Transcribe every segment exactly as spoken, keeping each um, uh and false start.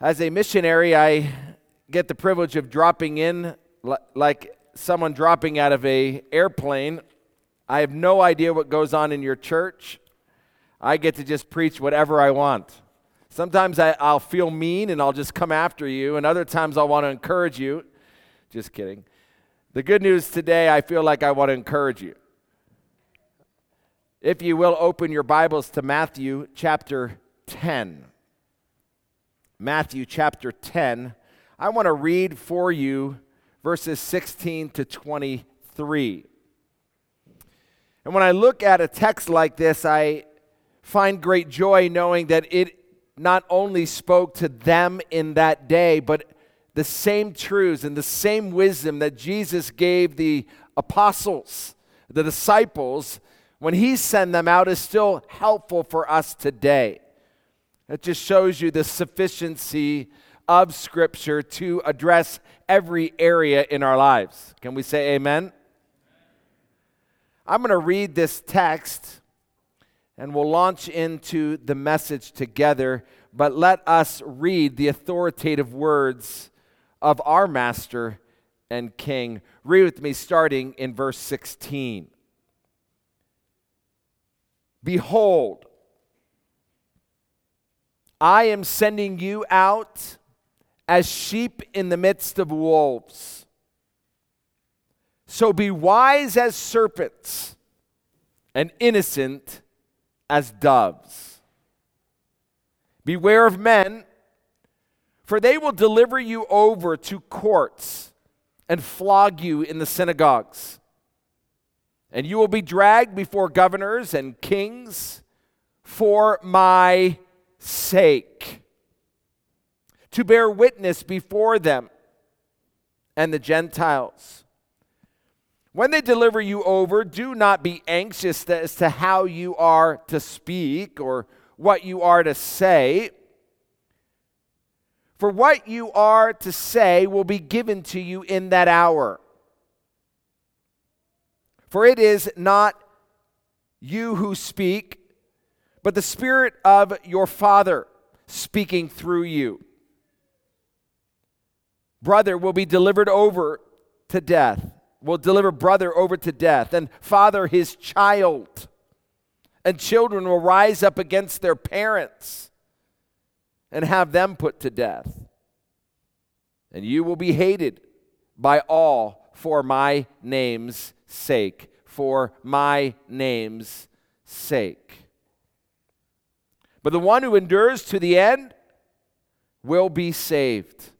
As a missionary, I get the privilege of dropping in like someone dropping out of an airplane. I have no idea what goes on in your church. I get to just preach whatever I want. Sometimes I, I'll feel mean and I'll just come after you, and other times I'll want to encourage you. Just kidding. The good news today, I feel like I want to encourage you. If you will, open your Bibles to Matthew chapter ten. Matthew chapter ten. I want to read for you verses sixteen to twenty-three. And when I look at a text like this, I find great joy knowing that it not only spoke to them in that day, but the same truths and the same wisdom that Jesus gave the apostles, the disciples, when he sent them out is still helpful for us today. It just shows you the sufficiency of Scripture to address every area in our lives. Can we say amen? I'm going to read this text, and we'll launch into the message together, but let us read the authoritative words of our Master and King. Read with me, starting in verse sixteen. Behold, I am sending you out as sheep in the midst of wolves. So be wise as serpents and innocent as doves. Beware of men, for they will deliver you over to courts and flog you in the synagogues. And you will be dragged before governors and kings for my sake, to bear witness before them and the Gentiles. When they deliver you over, do not be anxious as to how you are to speak or what you are to say, for what you are to say will be given to you in that hour. For it is not you who speak, but the Spirit of your Father speaking through you. Brother will be delivered over to death. will deliver brother over to death, and father his child, and children will rise up against their parents and have them put to death. And you will be hated by all for my name's sake, for my name's sake. But the one who endures to the end will be saved.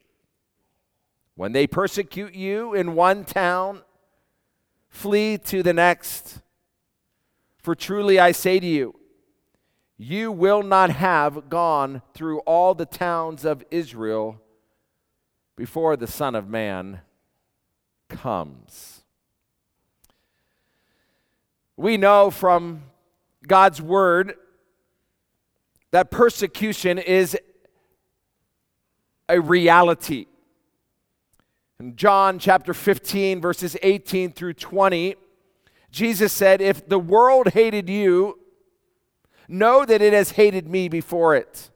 When they persecute you in one town, flee to the next, for truly I say to you, you will not have gone through all the towns of Israel before the Son of Man comes. We know from God's word that persecution is a reality. In John chapter fifteen, verses eighteen through twenty, Jesus said, if the world hated you, know that it has hated me before it.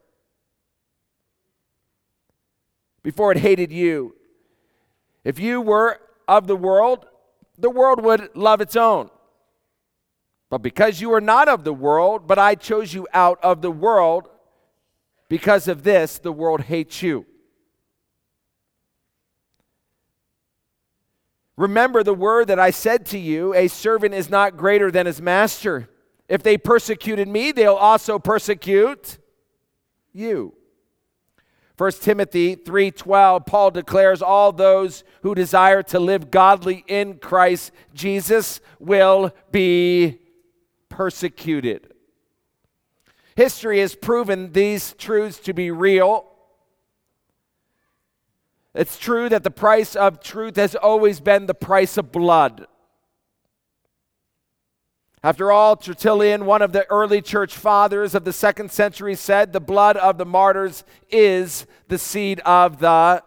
Before it hated you. If you were of the world, the world would love its own. But because you are not of the world, but I chose you out of the world, because of this, the world hates you. Remember the word that I said to you, a servant is not greater than his master. If they persecuted me, they'll also persecute you. First Timothy three twelve, Paul declares, all those who desire to live godly in Christ Jesus will be persecuted. History has proven these truths to be real. It's true that the price of truth has always been the price of blood. After all, Tertullian, one of the early church fathers of the second century, said, the blood of the martyrs is the seed of the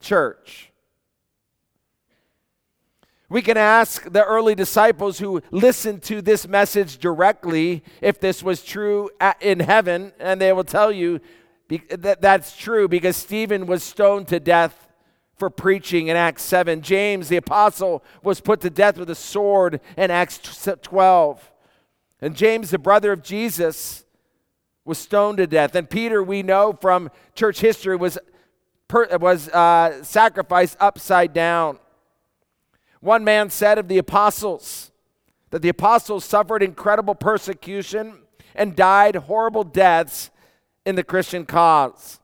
church. We can ask the early disciples who listened to this message directly if this was true in heaven, and they will tell you Be- that, that's true because Stephen was stoned to death for preaching in Acts seven. James, the apostle, was put to death with a sword in Acts twelve. And James, the brother of Jesus, was stoned to death. And Peter, we know from church history, was, per, was uh, sacrificed upside down. One man said of the apostles that the apostles suffered incredible persecution and died horrible deaths in the Christian cause.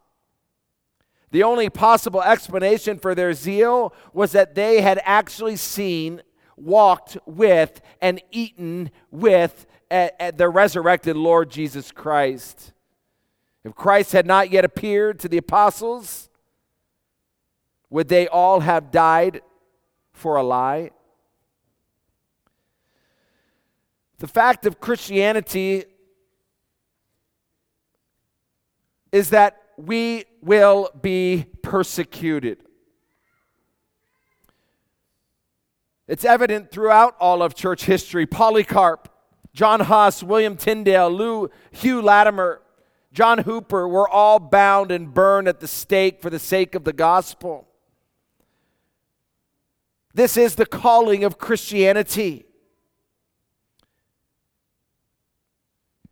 The only possible explanation for their zeal was that they had actually seen, walked with, and eaten with at, at the resurrected Lord Jesus Christ. If Christ had not yet appeared to the apostles, would they all have died for a lie? The fact of Christianity is that we will be persecuted. It's evident throughout all of church history. Polycarp, John Huss, William Tyndale, Lou, Hugh Latimer, John Hooper were all bound and burned at the stake for the sake of the gospel. This is the calling of Christianity.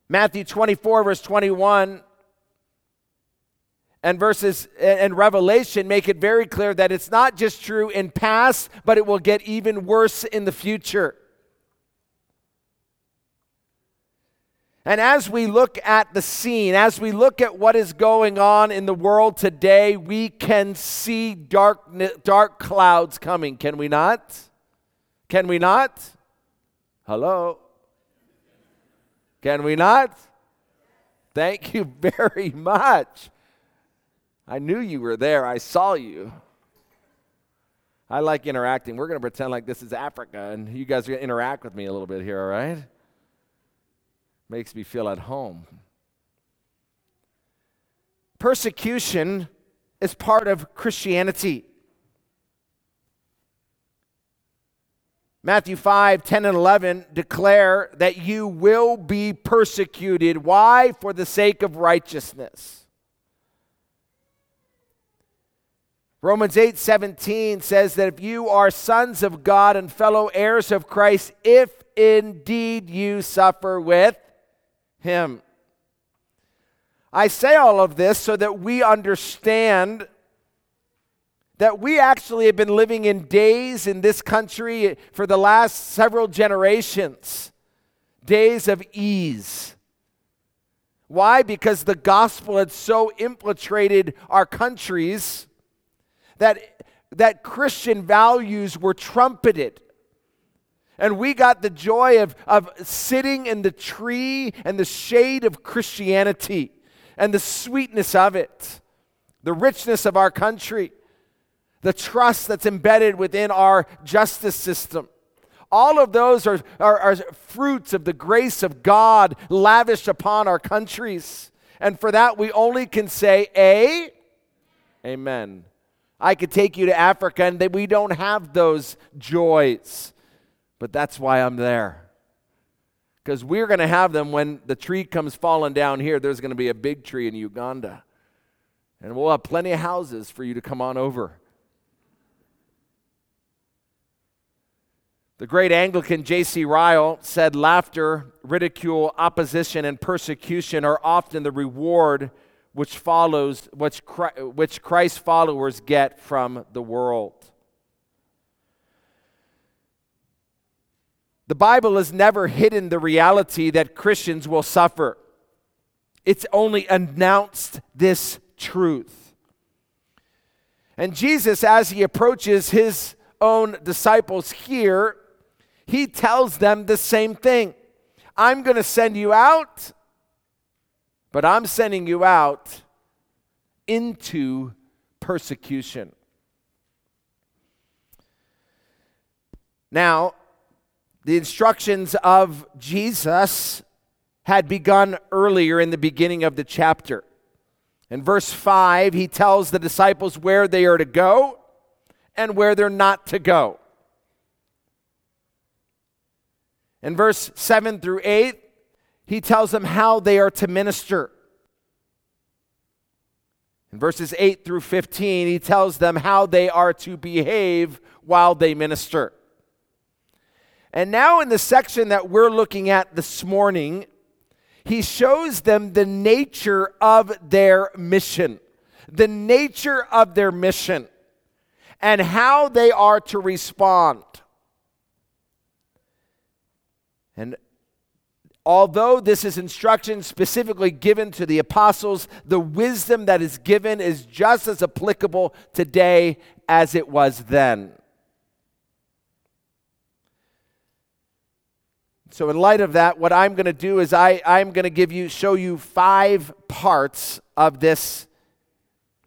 Matthew twenty-four, verse twenty-one and verses and Revelation make it very clear that it's not just true in past, but it will get even worse in the future. And as we look at the scene, as we look at what is going on in the world today, we can see dark, dark clouds coming. Can we not? Can we not? Hello? Can we not? Thank you very much. I knew you were there. I saw you. I like interacting. We're going to pretend like this is Africa, and you guys are going to interact with me a little bit here, all right? Makes me feel at home. Persecution is part of Christianity. Matthew five, ten and eleven declare that you will be persecuted. Why? For the sake of righteousness. Romans eight, seventeen says that if you are sons of God and fellow heirs of Christ, if indeed you suffer with him. I say all of this so that we understand that we actually have been living in days in this country for the last several generations, days of ease. Why? Because the gospel had so infiltrated our countries That, that Christian values were trumpeted. And we got the joy of, of sitting in the tree and the shade of Christianity and the sweetness of it, the richness of our country, the trust that's embedded within our justice system. All of those are, are, are fruits of the grace of God lavished upon our countries. And for that, we only can say, A, amen. I could take you to Africa, and that we don't have those joys. But that's why I'm there. Because we're going to have them when the tree comes falling down here. There's going to be a big tree in Uganda. And we'll have plenty of houses for you to come on over. The great Anglican J C Ryle said, laughter, ridicule, opposition, and persecution are often the reward which follows, which Christ, which Christ's followers get from the world. The Bible has never hidden the reality that Christians will suffer. It's only announced this truth. And Jesus, as he approaches his own disciples here, he tells them the same thing. I'm going to send you out, but I'm sending you out into persecution. Now, the instructions of Jesus had begun earlier in the beginning of the chapter. In verse five, he tells the disciples where they are to go and where they're not to go. In verse seven through eight, he tells them how they are to minister. In verses eight through fifteen, he tells them how they are to behave while they minister. And now in the section that we're looking at this morning, he shows them the nature of their mission, the nature of their mission, and how they are to respond. And although this is instruction specifically given to the apostles, the wisdom that is given is just as applicable today as it was then. So in light of that, what I'm going to do is I, I'm going to give you, show you five parts of this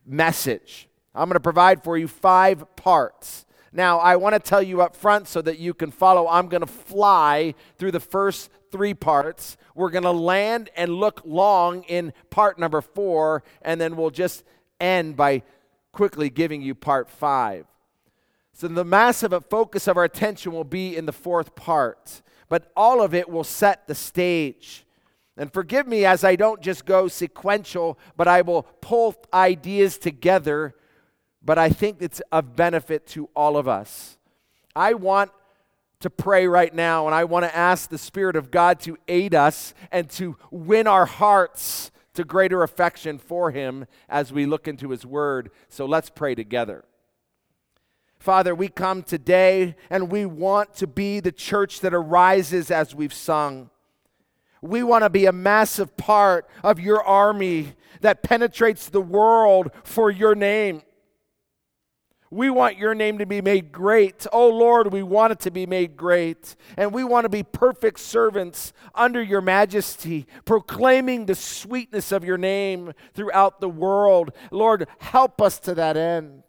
message. I'm going to provide for you five parts. Now, I want to tell you up front so that you can follow. I'm going to fly through the first three parts. We're going to land and look long in part number four, and then we'll just end by quickly giving you part five. So the massive focus of our attention will be in the fourth part. But all of it will set the stage. And forgive me as I don't just go sequential, but I will pull ideas together, but I think it's of benefit to all of us. I want to pray right now, and I want to ask the Spirit of God to aid us and to win our hearts to greater affection for Him as we look into His Word. So let's pray together. Father, we come today and we want to be the church that arises as we've sung. We want to be a massive part of your army that penetrates the world for your name. We want your name to be made great. Oh Lord, we want it to be made great. And we want to be perfect servants under your majesty, proclaiming the sweetness of your name throughout the world. Lord, help us to that end.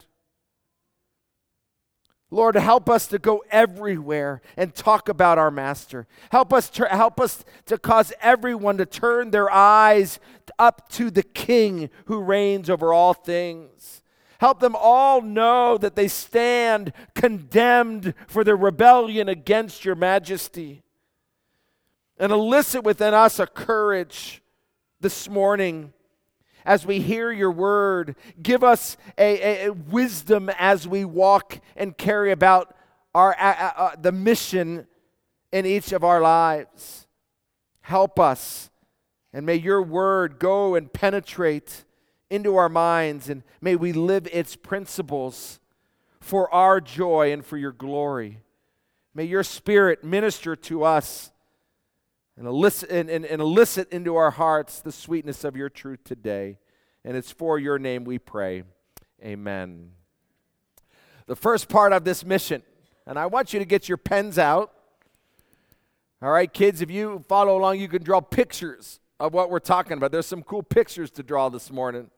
Lord, help us to go everywhere and talk about our Master. Help us to, help us to cause everyone to turn their eyes up to the King who reigns over all things. Help them all know that they stand condemned for their rebellion against your majesty. And elicit within us a courage this morning as we hear your word. Give us a, a, a wisdom as we walk and carry about our uh, uh, the mission in each of our lives. Help us, and may your word go and penetrate into our minds, and may we live its principles for our joy and for your glory. May your Spirit minister to us And elicit, and, and, and elicit into our hearts the sweetness of your truth today. And it's for your name we pray. Amen. The first part of this mission, and I want you to get your pens out. All right, kids, if you follow along, you can draw pictures of what we're talking about. There's some cool pictures to draw this morning.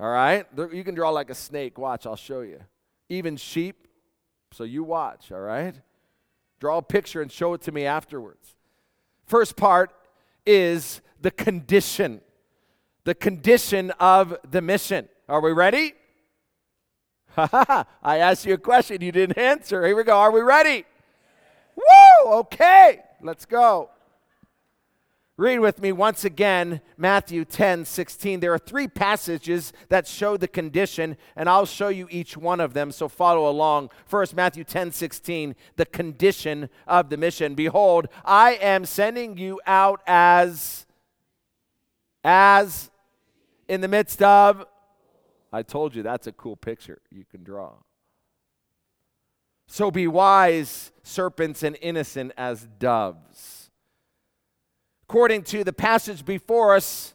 All right, you can draw like a snake. Watch, I'll show you. Even sheep, so you watch, all right? Draw a picture and show it to me afterwards. First part is the condition, the condition of the mission. Are we ready? Ha ha ha, I asked you a question, you didn't answer. Here we go, are we ready? Woo, okay, let's go. Read with me once again, Matthew ten sixteen. There are three passages that show the condition, and I'll show you each one of them, so follow along. First, Matthew ten sixteen, the condition of the mission. Behold, I am sending you out as, as in the midst of. I told you that's a cool picture you can draw. So be wise, serpents, and innocent as doves. According to the passage before us,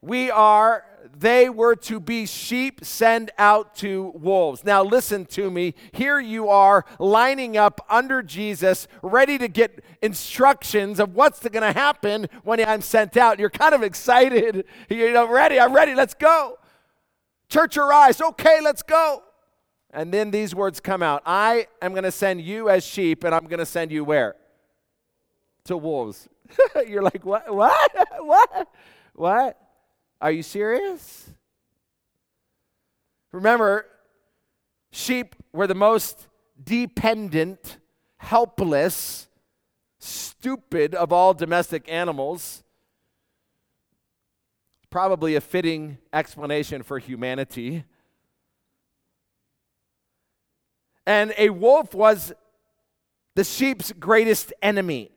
we are, they were to be sheep sent out to wolves. Now listen to me. Here you are lining up under Jesus, ready to get instructions of what's going to happen when I'm sent out. You're kind of excited. You know, ready, I'm ready, let's go. Church arise, okay, let's go. And then these words come out. I am going to send you as sheep, and I'm going to send you where? To wolves. You're like, what? What? What? What? Are you serious? Remember, sheep were the most dependent, helpless, stupid of all domestic animals. probably a fitting explanation for humanity. And a wolf was the sheep's greatest enemy.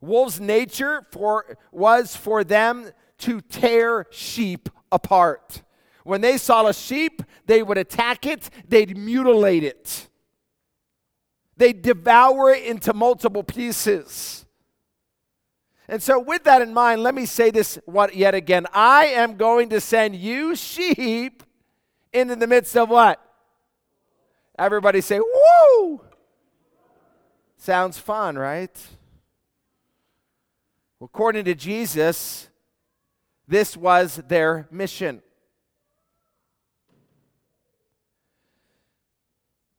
Wolves' nature for, was for them to tear sheep apart. When they saw a sheep, they would attack it, they'd mutilate it. They'd devour it into multiple pieces. And so with that in mind, let me say this what, yet again. I am going to send you sheep into the midst of what? Everybody say, woo! Sounds fun, right? According to Jesus, this was their mission.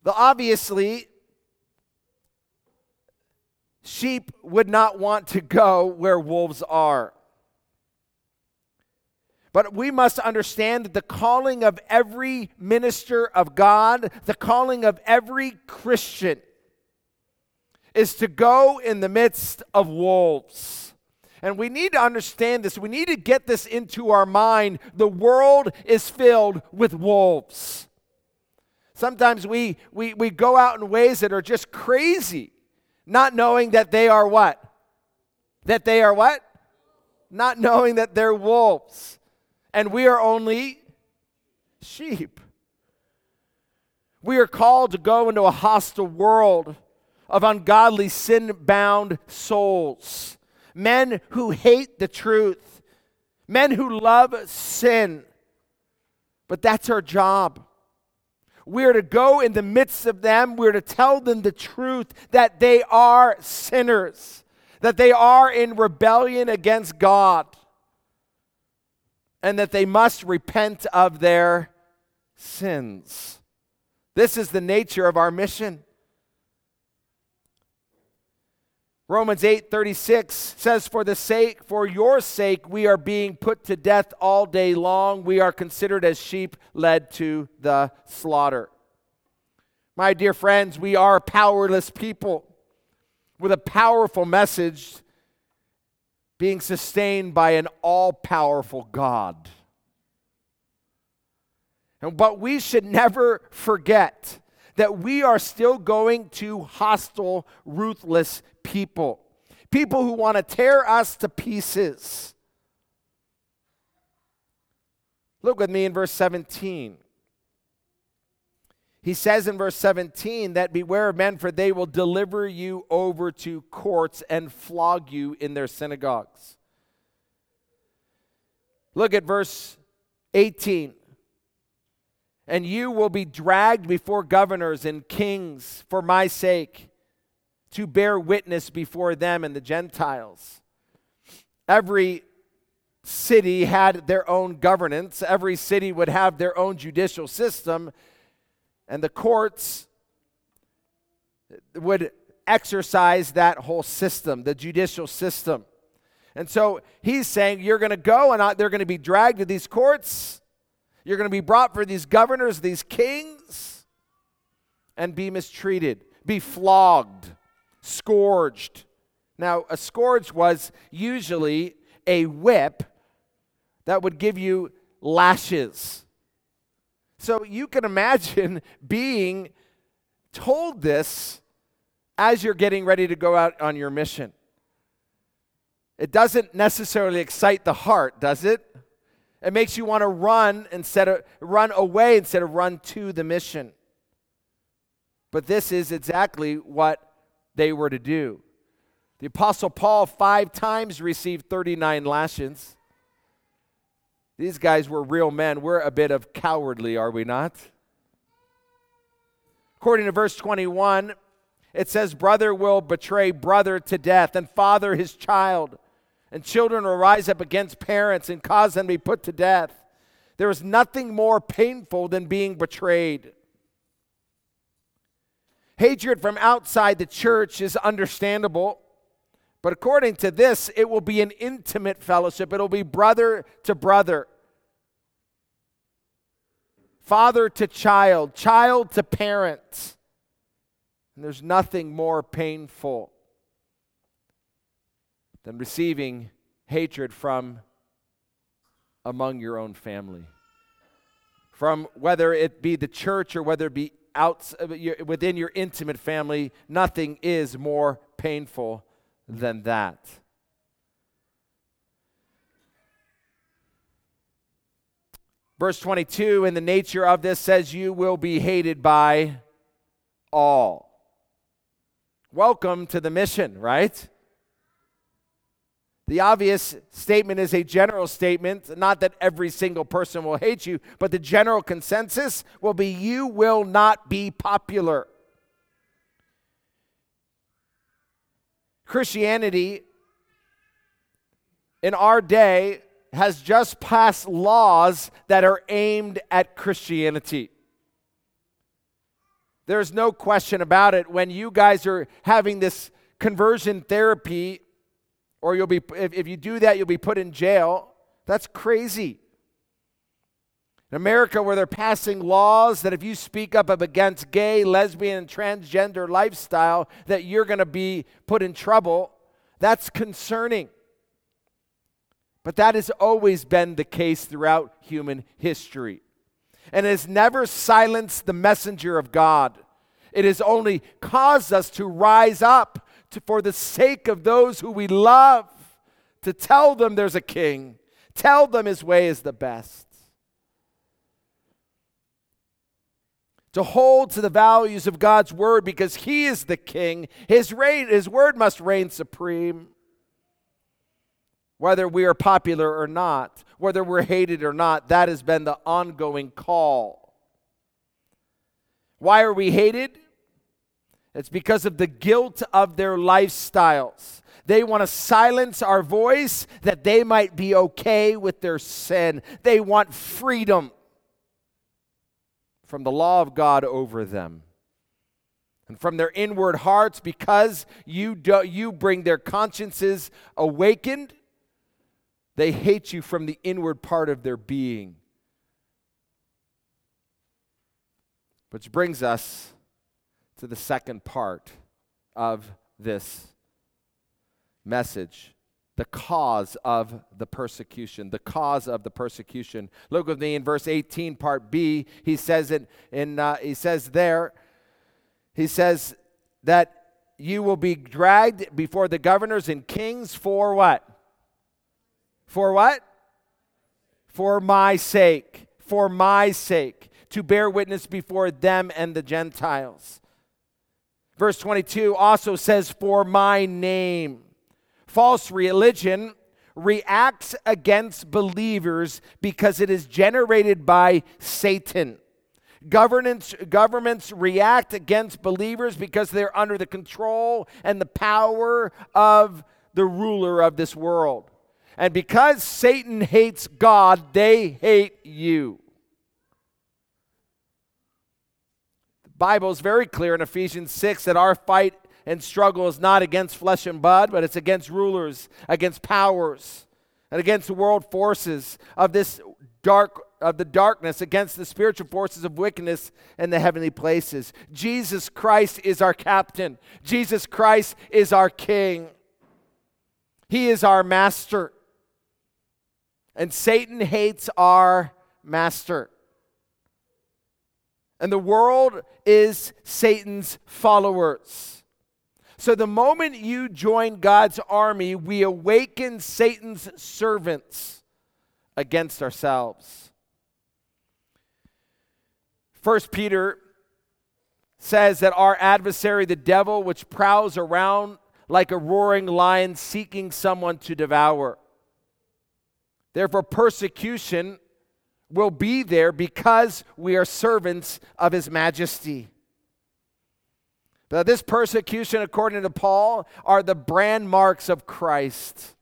The obviously, sheep would not want to go where wolves are. But we must understand that the calling of every minister of God, the calling of every Christian, is to go in the midst of wolves. And we need to understand this. We need to get this into our mind. The world is filled with wolves. Sometimes we, we, we go out in ways that are just crazy, not knowing that they are what? That they are what? Not knowing that they're wolves. And we are only sheep. We are called to go into a hostile world of ungodly, sin-bound souls. Men who hate the truth. Men who love sin. But that's our job. We are to go in the midst of them. We are to tell them the truth, that they are sinners. That they are in rebellion against God. And that they must repent of their sins. This is the nature of our mission. Romans eight thirty-six says, for the sake, for your sake, we are being put to death all day long. We are considered as sheep led to the slaughter. My dear friends, we are powerless people with a powerful message being sustained by an all-powerful God. And but we should never forget that we are still going to hostile, ruthless people. People who want to tear us to pieces. Look with me in verse seventeen. He says in verse seventeen that beware of men, for they will deliver you over to courts and flog you in their synagogues. Look at verse eighteen. And you will be dragged before governors and kings for my sake, to bear witness before them and the Gentiles. Every city had their own governance. Every city would have their own judicial system. And the courts would exercise that whole system, the judicial system. And so he's saying, you're going to go and they're going to be dragged to these courts. You're going to be brought for these governors, these kings, and be mistreated, be flogged, scourged. Now, a scourge was usually a whip that would give you lashes. So you can imagine being told this as you're getting ready to go out on your mission. It doesn't necessarily excite the heart, does it? It makes you want to run instead of run away instead of run to the mission. But this is exactly what they were to do. The Apostle Paul five times received thirty-nine lashes. These guys were real men. We're a bit of cowardly, are we not? According to verse twenty-one, it says, brother will betray brother to death, and father his child, and children will rise up against parents and cause them to be put to death. There is nothing more painful than being betrayed. Hatred from outside the church is understandable. But according to this, it will be an intimate fellowship. It'll be brother to brother. Father to child, child to parent. And there's nothing more painful than receiving hatred from among your own family. From whether it be the church or whether it be out, within your intimate family, nothing is more painful than that. Verse twenty-two, in the nature of this, says you will be hated by all. Welcome to the mission, right? The obvious statement is a general statement, not that every single person will hate you, but the general consensus will be you will not be popular. Christianity in our day has just passed laws that are aimed at Christianity. There's no question about it. When you guys are having this conversion therapy, or you'll be, if, if you do that, you'll be put in jail. That's crazy. In America, where they're passing laws that if you speak up against gay, lesbian, and transgender lifestyle, that you're going to be put in trouble, that's concerning. But that has always been the case throughout human history. And it has never silenced the messenger of God. It has only caused us to rise up to, for the sake of those who we love, to tell them there's a king, tell them his way is the best. To hold to the values of God's word because he is the king, his, reign, his word must reign supreme. Whether we are popular or not, whether we're hated or not, that has been the ongoing call. Why are we hated? It's because of the guilt of their lifestyles. They want to silence our voice that they might be okay with their sin. They want freedom from the law of God over them. And from their inward hearts, because you do, you bring their consciences awakened, they hate you from the inward part of their being. Which brings us to the second part of this message, the cause of the persecution, the cause of the persecution. Look with me in verse eighteen, part B. He says it in. Uh, he says there. He says that you will be dragged before the governors and kings for what? For what? For my sake. For my sake, to bear witness before them and the Gentiles. Verse twenty-two also says, for my name. False religion reacts against believers because it is generated by Satan. Governance, governments react against believers because they're under the control and the power of the ruler of this world. And because Satan hates God, they hate you. Bible is very clear in Ephesians six that our fight and struggle is not against flesh and blood, but it's against rulers, against powers, and against the world forces of this dark of the darkness, against the spiritual forces of wickedness in the heavenly places. Jesus Christ is our captain. Jesus Christ is our king. He is our master. And Satan hates our master. And the world is Satan's followers. So the moment you join God's army, we awaken Satan's servants against ourselves. First Peter says that our adversary, the devil, which prowls around like a roaring lion seeking someone to devour. Therefore, persecution will be there because we are servants of his majesty. Now, this persecution, according to Paul, are the brand marks of Christ.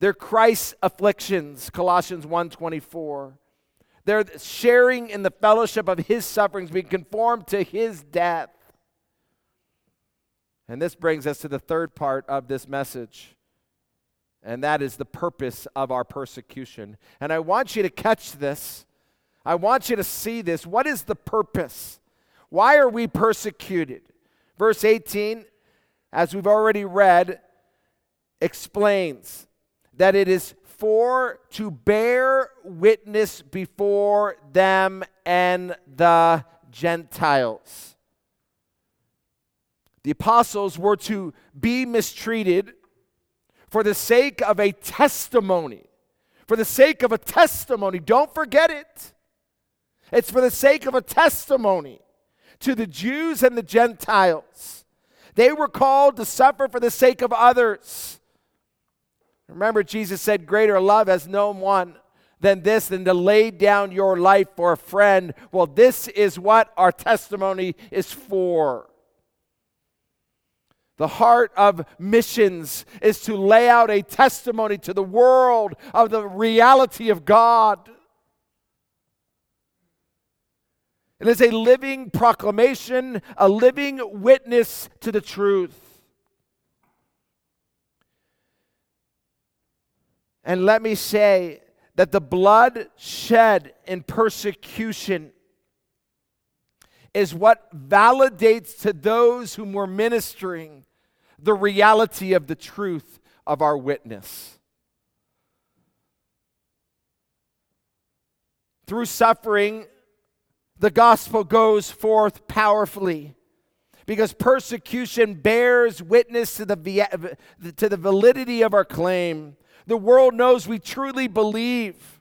They're Christ's afflictions, Colossians one twenty-four. They're sharing in the fellowship of his sufferings, being conformed to his death. And this brings us to the third part of this message. And that is the purpose of our persecution. And I want you to catch this. I want you to see this. What is the purpose? Why are we persecuted? Verse eighteen, as we've already read, explains that it is therefore to bear witness before them and the Gentiles. The apostles were to be mistreated for the sake of a testimony. For the sake of a testimony. Don't forget it. It's for the sake of a testimony to the Jews and the Gentiles. They were called to suffer for the sake of others. Remember, Jesus said, greater love has no one than this, than to lay down your life for a friend. Well, this is what our testimony is for. The heart of missions is to lay out a testimony to the world of the reality of God. It is a living proclamation, a living witness to the truth. And let me say that the blood shed in persecution is what validates to those whom we're ministering the reality of the truth of our witness. Through suffering, the gospel goes forth powerfully because persecution bears witness to the, to the validity of our claim. The world knows we truly believe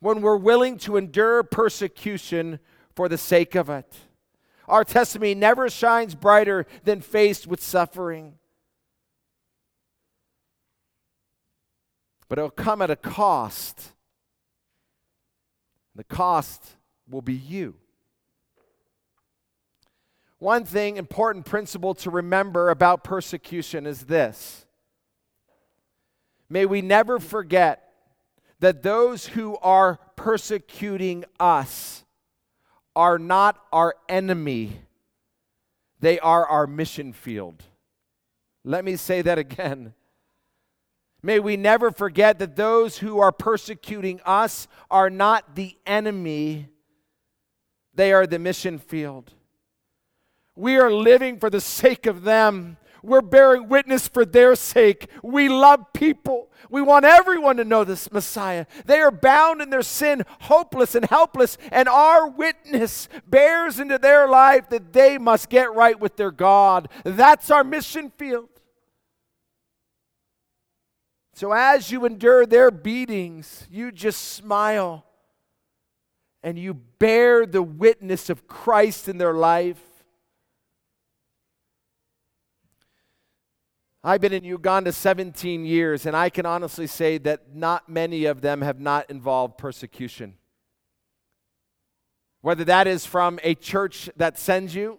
when we're willing to endure persecution for the sake of it. Our testimony never shines brighter than faced with suffering. But it'll come at a cost. The cost will be you. One thing, important principle to remember about persecution is this. May we never forget that those who are persecuting us are not our enemy. They are our mission field. Let me say that again. May we never forget that those who are persecuting us are not the enemy. They are the mission field. We are living for the sake of them. We're bearing witness for their sake. We love people. We want everyone to know this Messiah. They are bound in their sin, hopeless and helpless, and our witness bears into their life that they must get right with their God. That's our mission field. So as you endure their beatings, you just smile and you bear the witness of Christ in their life. I've been in Uganda seventeen years, and I can honestly say that not many of them have not involved persecution. Whether that is from a church that sends you,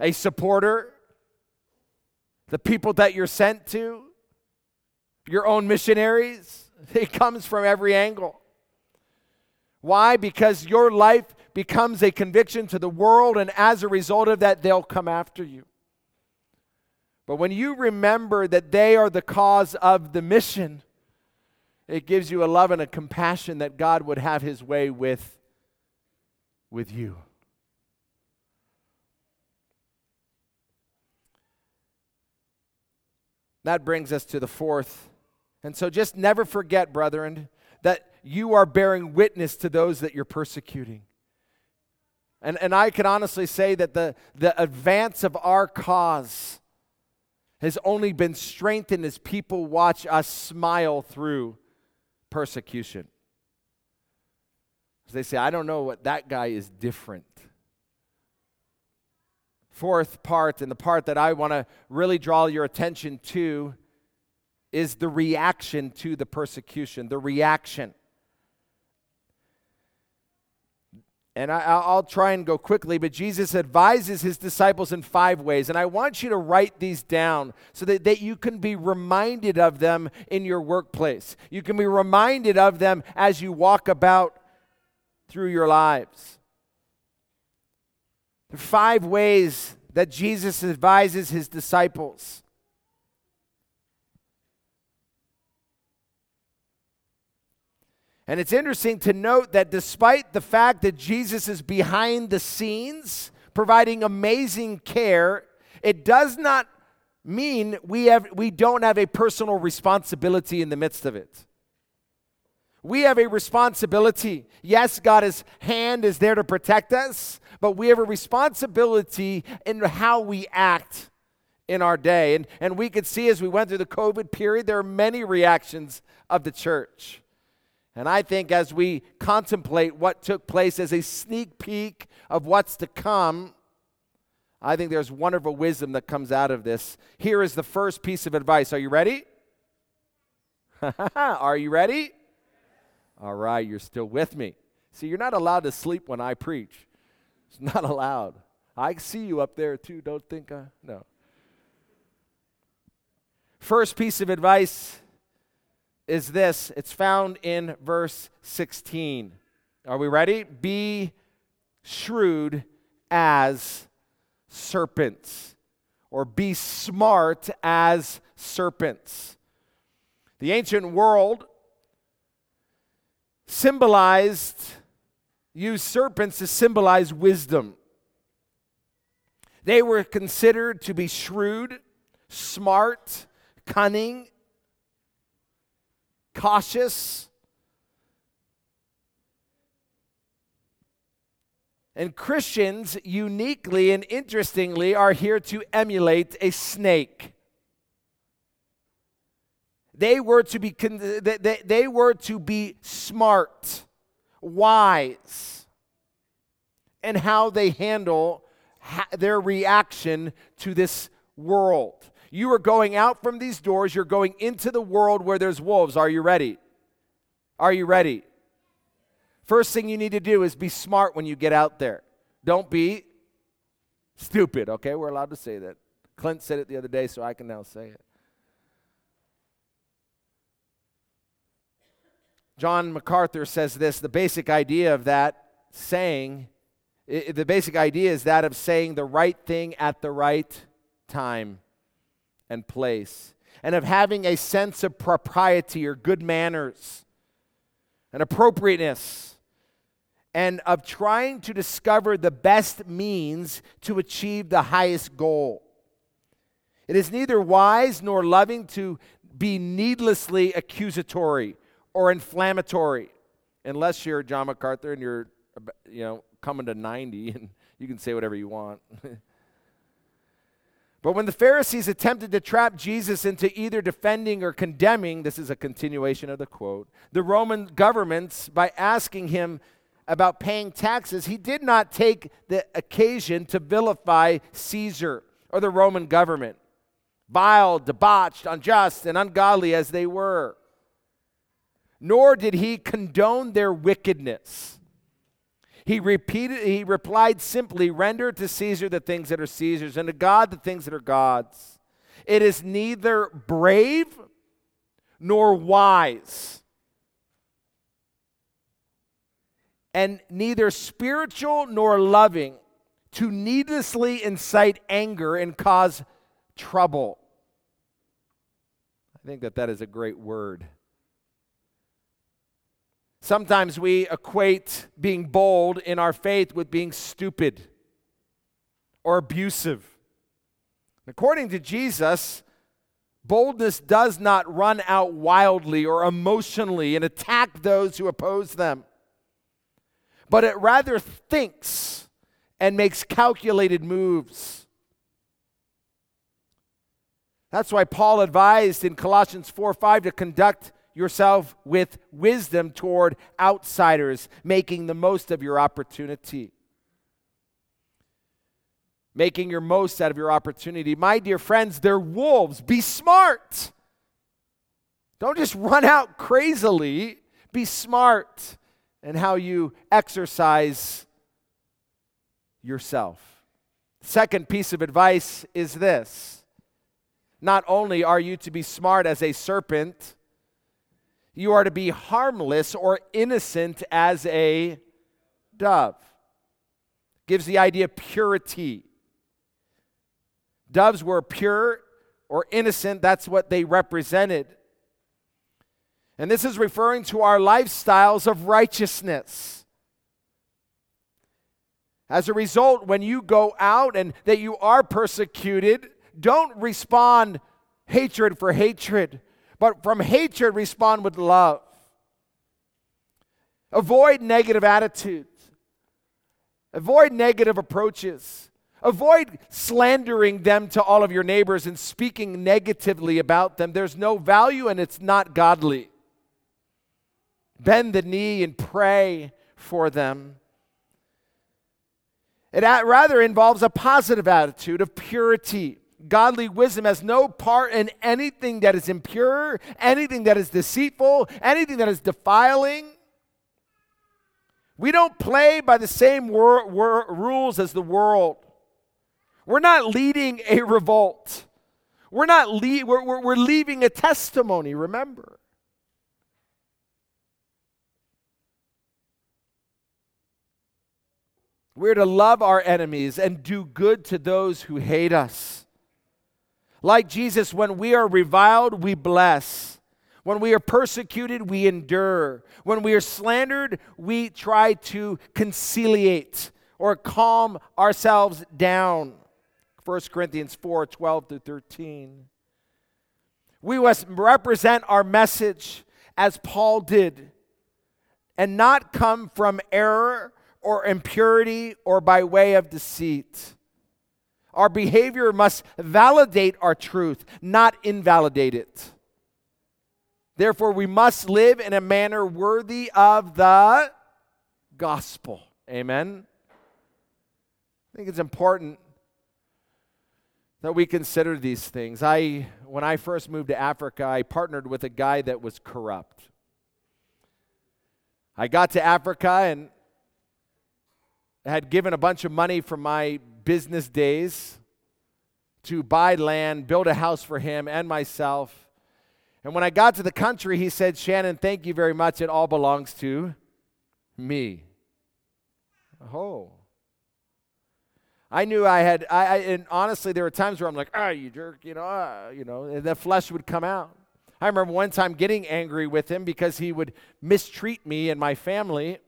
a supporter, the people that you're sent to, your own missionaries, it comes from every angle. Why? Because your life becomes a conviction to the world, and as a result of that, they'll come after you. But when you remember that they are the cause of the mission, it gives you a love and a compassion that God would have his way with, with you. That brings us to the fourth. And so just never forget, brethren, that you are bearing witness to those that you're persecuting. And, and I can honestly say that the, the advance of our cause has only been strengthened as people watch us smile through persecution. As they say, I don't know what that guy is different. Fourth part, and the part that I want to really draw your attention to, is the reaction to the persecution, the reaction. And I, I'll try and go quickly, but Jesus advises his disciples in five ways. And I want you to write these down so that, that you can be reminded of them in your workplace. You can be reminded of them as you walk about through your lives. There are five ways that Jesus advises his disciples. And it's interesting to note that despite the fact that Jesus is behind the scenes, providing amazing care, it does not mean we have we don't have a personal responsibility in the midst of it. We have a responsibility. Yes, God's hand is there to protect us, but we have a responsibility in how we act in our day. And, and we could see as we went through the COVID period, there are many reactions of the church. And I think as we contemplate what took place as a sneak peek of what's to come, I think there's wonderful wisdom that comes out of this. Here is the first piece of advice. Are you ready? Are you ready? All right, you're still with me. See, you're not allowed to sleep when I preach. It's not allowed. I see you up there too. Don't think I, no. First piece of advice is this. It's found in verse sixteen. Are we ready? Be shrewd as serpents, or be smart as serpents. The ancient world symbolized, used serpents to symbolize wisdom. They were considered to be shrewd, smart, cunning, cautious. And Christians, uniquely and interestingly, are here to emulate a snake. They were to be they, they were to be smart, wise, in how they handle ha- their reaction to this world. You are going out from these doors. You're going into the world where there's wolves. Are you ready? Are you ready? First thing you need to do is be smart when you get out there. Don't be stupid. Okay, we're allowed to say that. Clint said it the other day, so I can now say it. John MacArthur says this, the basic idea of that saying, it, the basic idea is that of saying the right thing at the right time and place, and of having a sense of propriety or good manners and appropriateness, and of trying to discover the best means to achieve the highest goal. It is neither wise nor loving to be needlessly accusatory or inflammatory, unless you're John MacArthur and you're, you know, coming to ninety and you can say whatever you want. But when the Pharisees attempted to trap Jesus into either defending or condemning, this is a continuation of the quote, the Roman governments by asking him about paying taxes, he did not take the occasion to vilify Caesar or the Roman government, vile, debauched, unjust, and ungodly as they were. Nor did he condone their wickedness. He repeated. He replied simply, "Render to Caesar the things that are Caesar's, and to God the things that are God's." It is neither brave nor wise, and neither spiritual nor loving, to needlessly incite anger and cause trouble. I think that that is a great word. Sometimes we equate being bold in our faith with being stupid or abusive. According to Jesus, boldness does not run out wildly or emotionally and attack those who oppose them, but it rather thinks and makes calculated moves. That's why Paul advised in Colossians four five to conduct yourself with wisdom toward outsiders, making the most of your opportunity. Making your most out of your opportunity. My dear friends, they're wolves. Be smart. Don't just run out crazily. Be smart in how you exercise yourself. Second piece of advice is this. Not only are you to be smart as a serpent, you are to be harmless or innocent as a dove. Gives the idea of purity. Doves were pure or innocent. That's what they represented. And this is referring to our lifestyles of righteousness. As a result, when you go out and that you are persecuted, don't respond hatred for hatred, but from hatred respond with love. Avoid negative attitudes. Avoid negative approaches. Avoid slandering them to all of your neighbors and speaking negatively about them. There's no value and it's not godly. Bend the knee and pray for them. It rather involves a positive attitude of purity. Godly wisdom has no part in anything that is impure, anything that is deceitful, anything that is defiling. We don't play by the same wor- wor- rules as the world. We're not leading a revolt. We're not le- we're, we're, we're leaving a testimony, remember. We're to love our enemies and do good to those who hate us. Like Jesus, when we are reviled, we bless. When we are persecuted, we endure. When we are slandered, we try to conciliate or calm ourselves down. First Corinthians four, twelve through thirteen. We must represent our message as Paul did and not come from error or impurity or by way of deceit. Our behavior must validate our truth, not invalidate it. Therefore, we must live in a manner worthy of the gospel. Amen. I think it's important that we consider these things. I, when I first moved to Africa, I partnered with a guy that was corrupt. I got to Africa and had given a bunch of money from my business days to buy land, build a house for him and myself. And when I got to the country, he said, "Shannon, thank you very much. It all belongs to me." Oh. I knew I had, I, I and honestly, there were times where I'm like, "Ah, oh, you jerk," you know, uh, you know, and the flesh would come out. I remember one time getting angry with him because he would mistreat me and my family.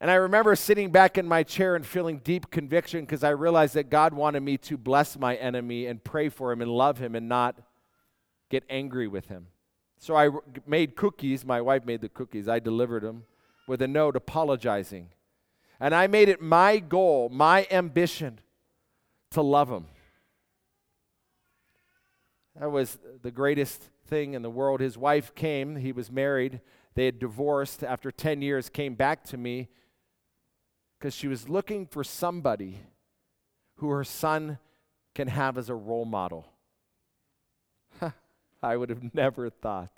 And I remember sitting back in my chair and feeling deep conviction because I realized that God wanted me to bless my enemy and pray for him and love him and not get angry with him. So I made cookies. My wife made the cookies. I delivered them with a note apologizing. And I made it my goal, my ambition to love him. That was the greatest thing in the world. His wife came. He was married. They had divorced. After ten years, came back to me because she was looking for somebody who her son can have as a role model. I would have never thought.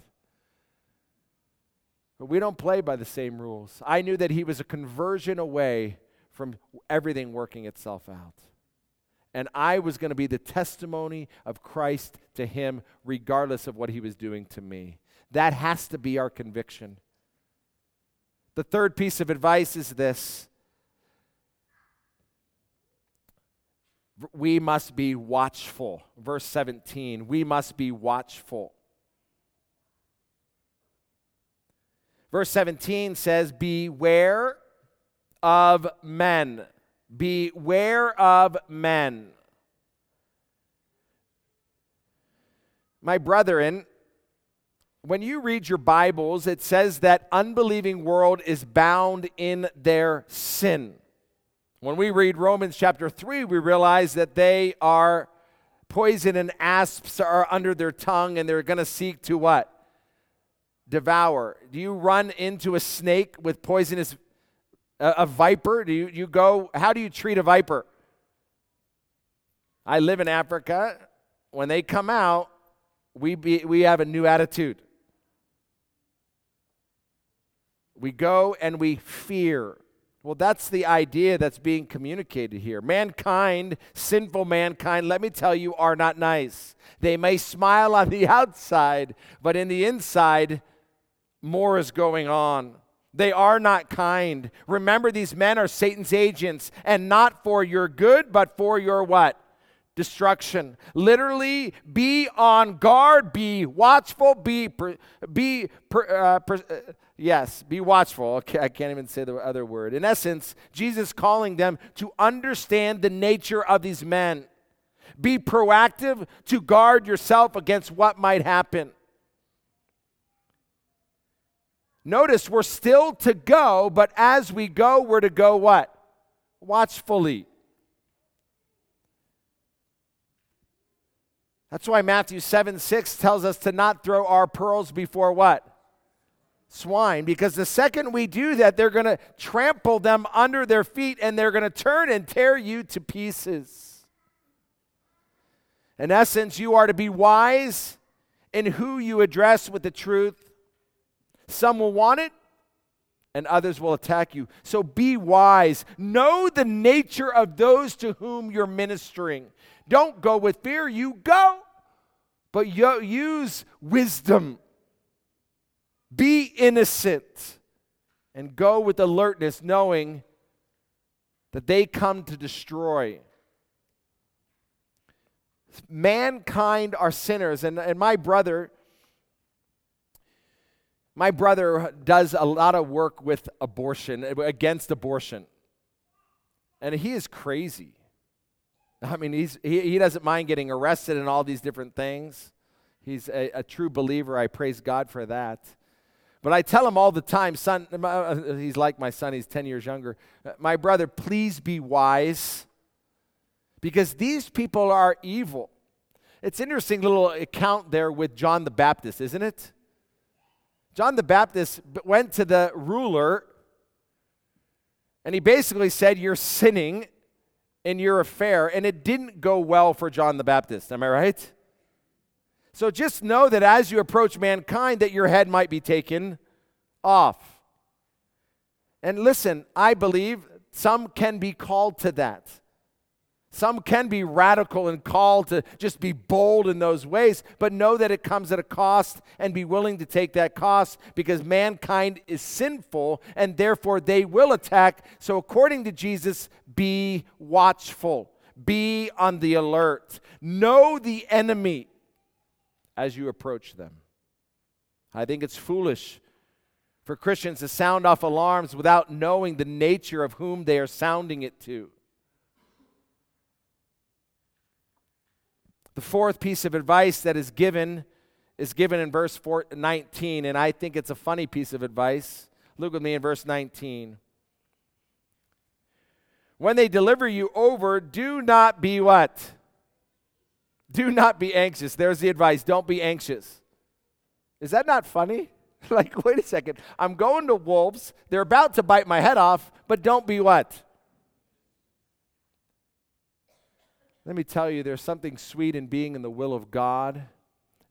But we don't play by the same rules. I knew that he was a conversion away from everything working itself out. And I was going to be the testimony of Christ to him regardless of what he was doing to me. That has to be our conviction. The third piece of advice is this. We must be watchful. Verse seventeen, we must be watchful. Verse seventeen says, beware of men. Beware of men. My brethren, when you read your Bibles, it says that unbelieving world is bound in their sin. When we read Romans chapter three, we realize that they are poison and asps are under their tongue and they're going to seek to what? Devour. Do you run into a snake with poisonous, a, a viper? Do you, you go, how do you treat a viper? I live in Africa. When they come out, we be, we have a new attitude. We go and we fear. Well, that's the idea that's being communicated here. Mankind, sinful mankind, let me tell you, are not nice. They may smile on the outside, but in the inside, more is going on. They are not kind. Remember, these men are Satan's agents, and not for your good, but for your what? Destruction. Literally, be on guard, be watchful, be... Per, be per, uh, per, uh, Yes, be watchful. Okay, I can't even say the other word. In essence, Jesus calling them to understand the nature of these men. Be proactive to guard yourself against what might happen. Notice we're still to go, but as we go, we're to go what? Watchfully. That's why Matthew seven six tells us to not throw our pearls before what? Swine. Because the second we do that, they're going to trample them under their feet, and they're going to turn and tear you to pieces. In essence, you are to be wise in who you address with the truth. Some will want it, and others will attack you. So be wise. Know the nature of those to whom you're ministering. Don't go with fear. You go, but you use wisdom. Be innocent and go with alertness, knowing that they come to destroy. Mankind are sinners. And, and my brother... My brother does a lot of work with abortion, against abortion. And he is crazy. I mean, he's, he, he doesn't mind getting arrested and all these different things. He's a, a true believer. I praise God for that. But I tell him all the time, son, he's like my son, he's ten years younger. My brother, please be wise, because these people are evil. It's an interesting little account there with John the Baptist, isn't it? John the Baptist went to the ruler, and he basically said, you're sinning in your affair, and it didn't go well for John the Baptist. Am I right? So just know that as you approach mankind, that your head might be taken off. And listen, I believe some can be called to that. Some can be radical and called to just be bold in those ways, but know that it comes at a cost, and be willing to take that cost, because mankind is sinful, and therefore they will attack. So according to Jesus, be watchful. Be on the alert. Know the enemy as you approach them. I think it's foolish for Christians to sound off alarms without knowing the nature of whom they are sounding it to. The fourth piece of advice that is given is given in verse nineteen, and I think it's a funny piece of advice. Look with me in verse nineteen. When they deliver you over, do not be what? Do not be anxious. There's the advice. Don't be anxious. Is that not funny? Like, wait a second. I'm going to wolves. They're about to bite my head off, but don't be what? Let me tell you, there's something sweet in being in the will of God,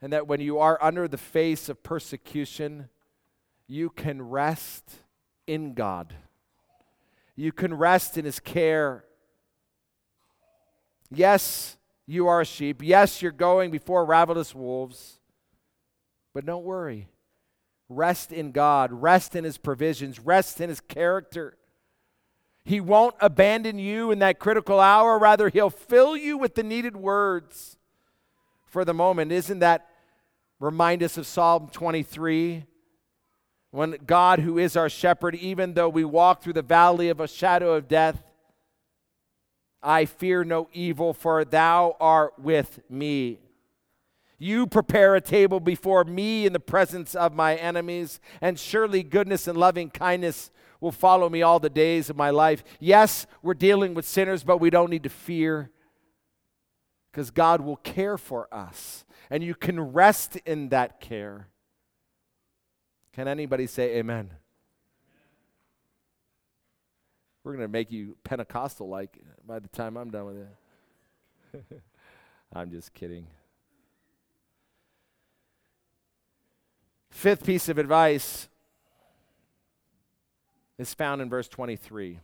and that when you are under the face of persecution, you can rest in God. You can rest in His care. Yes, you are a sheep. Yes, you're going before ravenous wolves, but don't worry. Rest in God. Rest in His provisions. Rest in His character. He won't abandon you in that critical hour. Rather, He'll fill you with the needed words for the moment. Isn't that remind us of Psalm twenty-three? When God, who is our shepherd, even though we walk through the valley of a shadow of death, I fear no evil, for thou art with me. You prepare a table before me in the presence of my enemies, and surely goodness and loving kindness will follow me all the days of my life. Yes, we're dealing with sinners, but we don't need to fear, because God will care for us, and you can rest in that care. Can anybody say amen? We're going to make you Pentecostal-like by the time I'm done with it. I'm just kidding. Fifth piece of advice is found in verse twenty-three.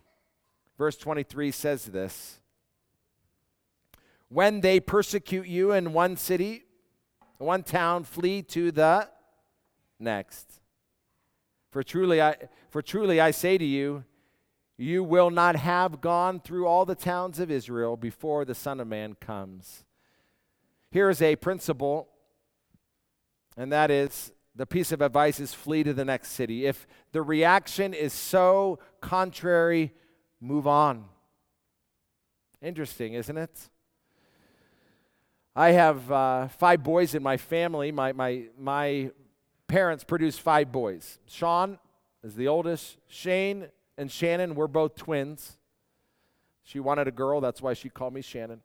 Verse twenty-three says this: when they persecute you in one city, one town, flee to the next. For truly I, for truly I say to you, you will not have gone through all the towns of Israel before the Son of Man comes. Here is a principle, and that is, the piece of advice is flee to the next city. If the reaction is so contrary, move on. Interesting, isn't it? I have uh, five boys in my family. My my my parents produced five boys. Sean is the oldest. Shane and Shannon were both twins. She wanted a girl, that's why she called me Shannon.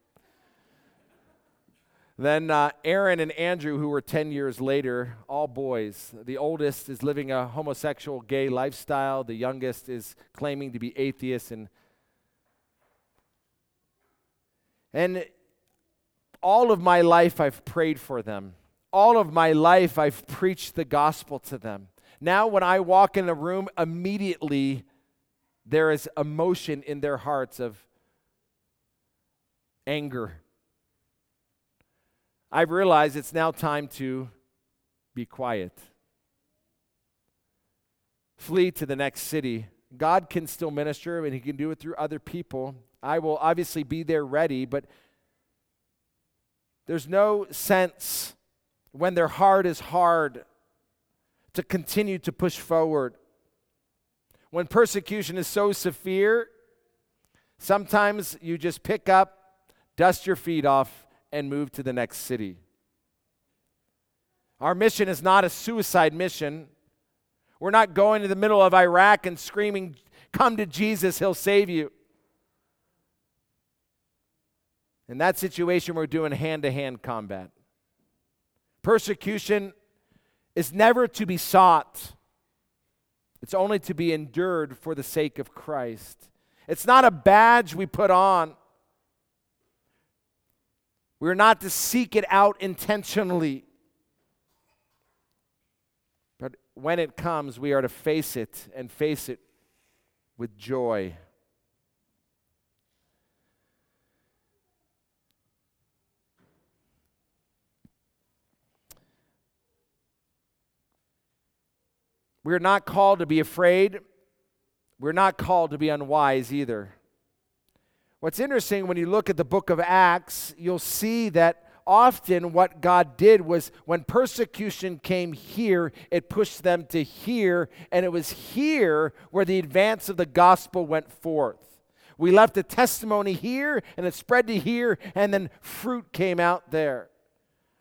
Then uh, Aaron and Andrew, who were ten years later, all boys. The oldest is living a homosexual gay lifestyle. The youngest is claiming to be atheist. And, and all of my life I've prayed for them. All of my life I've preached the gospel to them. Now when I walk in a room, immediately there is emotion in their hearts of anger. I've realized it's now time to be quiet. Flee to the next city. God can still minister, and He can do it through other people. I will obviously be there ready, but there's no sense when their heart is hard to continue to push forward. When persecution is so severe, sometimes you just pick up, dust your feet off, and move to the next city. Our mission is not a suicide mission. We're not going to the middle of Iraq and screaming, "Come to Jesus, He'll save you." In that situation, we're doing hand-to-hand combat. Persecution is never to be sought. It's only to be endured for the sake of Christ. It's not a badge we put on. We're not to seek it out intentionally. But when it comes, we are to face it and face it with joy. We're not called to be afraid. We're not called to be unwise either. What's interesting, when you look at the book of Acts, you'll see that often what God did was when persecution came here, it pushed them to here, and it was here where the advance of the gospel went forth. We left a testimony here, and it spread to here, and then fruit came out there.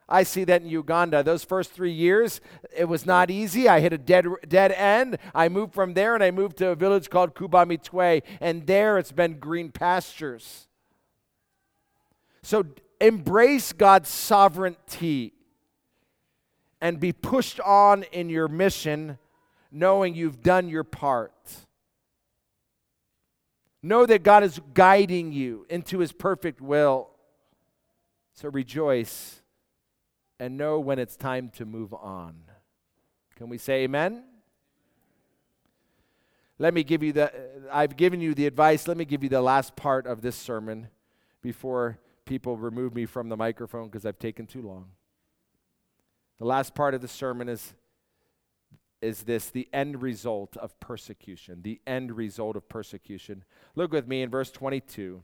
I see that in Uganda. Those first three years, it was not easy. I hit a dead dead end. I moved from there, and I moved to a village called Kubamitwe, and there it's been green pastures. So embrace God's sovereignty and be pushed on in your mission, knowing you've done your part. Know that God is guiding you into His perfect will. So rejoice and know when it's time to move on. Can we say amen? Let me give you the, I've given you the advice, let me give you the last part of this sermon before people remove me from the microphone because I've taken too long. The last part of the sermon is, is this, the end result of persecution, the end result of persecution. Look with me in verse twenty-two.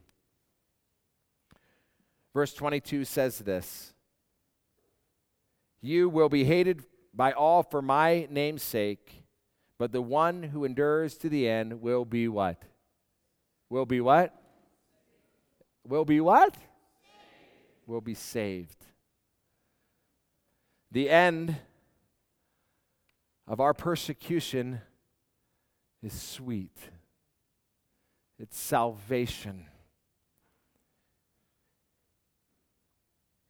Verse twenty-two says this, "You will be hated by all for my name's sake, but the one who endures to the end will be what? Will be what? Will be what? Saved. Will be saved." The end of our persecution is sweet. It's salvation.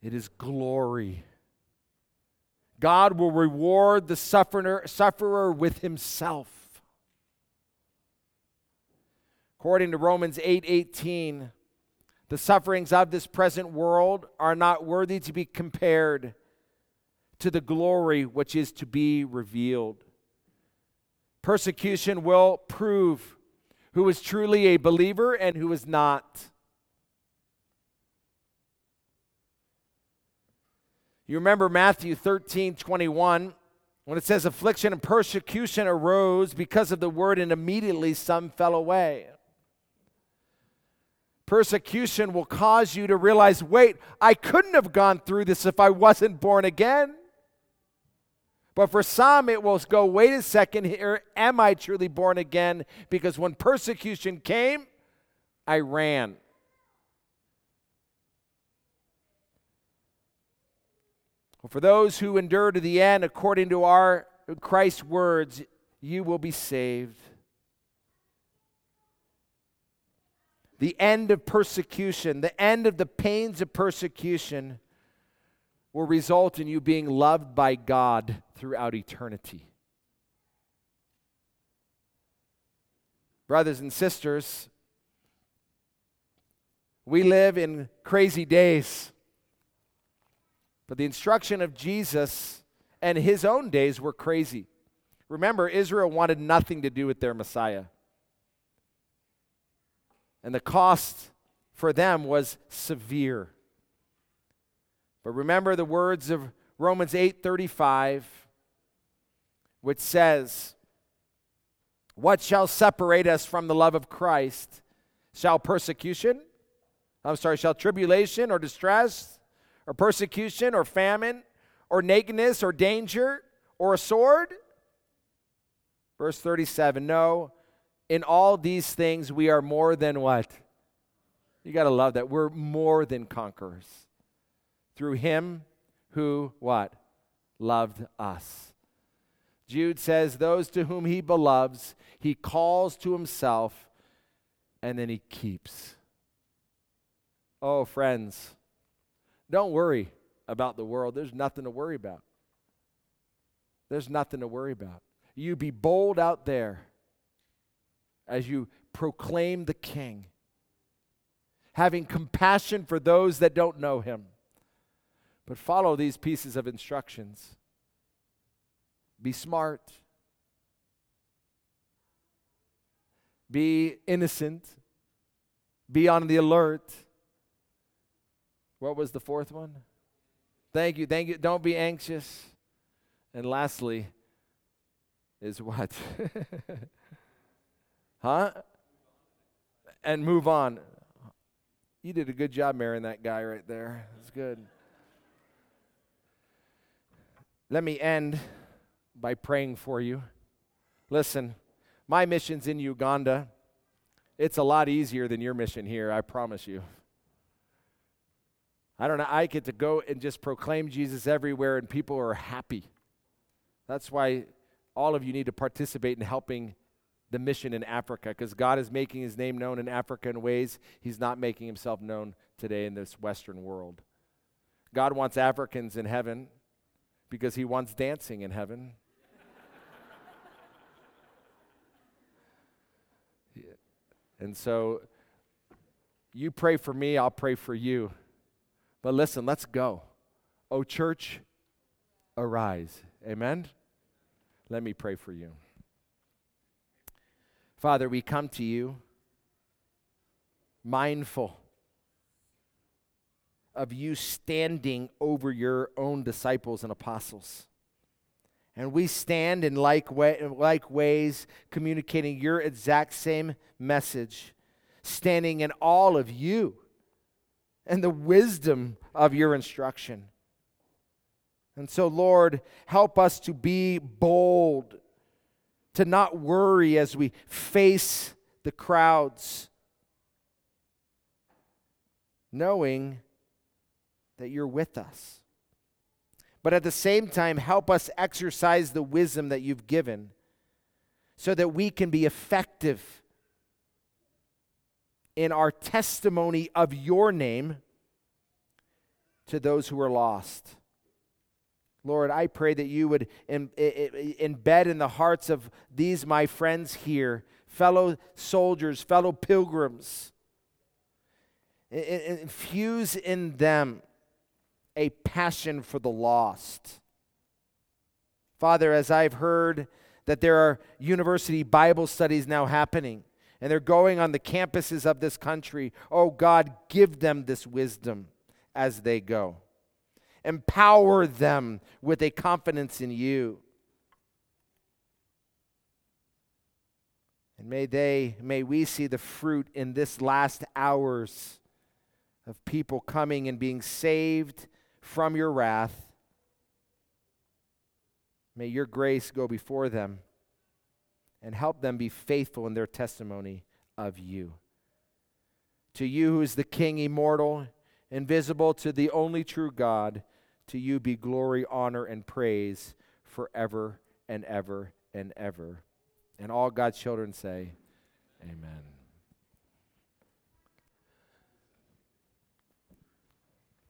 It is glory. God will reward the sufferer, sufferer with Himself. According to Romans eight eighteen, the sufferings of this present world are not worthy to be compared to the glory which is to be revealed. Persecution will prove who is truly a believer and who is not. You remember Matthew thirteen twenty-one, when it says affliction and persecution arose because of the word, and immediately some fell away. Persecution will cause you to realize, wait, I couldn't have gone through this if I wasn't born again. But for some, it will go, wait a second here, am I truly born again? Because when persecution came, I ran. Well, for those who endure to the end, according to our Christ's words, you will be saved. The end of persecution, the end of the pains of persecution will result in you being loved by God throughout eternity. Brothers and sisters, we live in crazy days, but the instruction of Jesus and his own days were crazy. Remember, Israel wanted nothing to do with their Messiah. And the cost for them was severe. But remember the words of Romans eight thirty-five, which says, "What shall separate us from the love of Christ? Shall persecution? I'm sorry, shall tribulation or distress or persecution or famine or nakedness or danger or a sword?" Verse thirty-seven, "No, in all these things we are more than" what? You got to love that. We're more than conquerors through him who what? Loved us. Jude says, "Those to whom he beloves, he calls to himself, and then he keeps." Oh, friends, don't worry about the world. There's nothing to worry about. There's nothing to worry about. You be bold out there as you proclaim the King, having compassion for those that don't know him. But follow these pieces of instructions. Be smart. Be innocent. Be on the alert. What was the fourth one? Thank you, thank you. Don't be anxious. And lastly is what? Huh? And move on. You did a good job marrying that guy right there. That's good. Let me end by praying for you. Listen, my mission's in Uganda. It's a lot easier than your mission here, I promise you. I don't know, I get to go and just proclaim Jesus everywhere, and people are happy. That's why all of you need to participate in helping the mission in Africa, because God is making his name known in Africa in ways he's not making himself known today in this Western world. God wants Africans in heaven because he wants dancing in heaven. Yeah. And so you pray for me, I'll pray for you. But listen, let's go. Oh, church, arise. Amen? Let me pray for you. Father, we come to you mindful of you standing over your own disciples and apostles. And we stand in like, way, like ways communicating your exact same message, standing in all of you and the wisdom of your instruction. And so, Lord, help us to be bold, to not worry as we face the crowds, knowing that you're with us. But at the same time, help us exercise the wisdom that you've given so that we can be effective in our testimony of your name to those who are lost. Lord, I pray that you would embed in the hearts of these, my friends here, fellow soldiers, fellow pilgrims, infuse in them a passion for the lost. Father, as I've heard that there are university Bible studies now happening, and they're going on the campuses of this country, oh God, give them this wisdom as they go. Empower them with a confidence in you. And may they, may we see the fruit in this last hours of people coming and being saved from your wrath. May your grace go before them and help them be faithful in their testimony of you. To you who is the King, immortal, invisible, to the only true God, to you be glory, honor, and praise forever and ever and ever. And all God's children say, amen.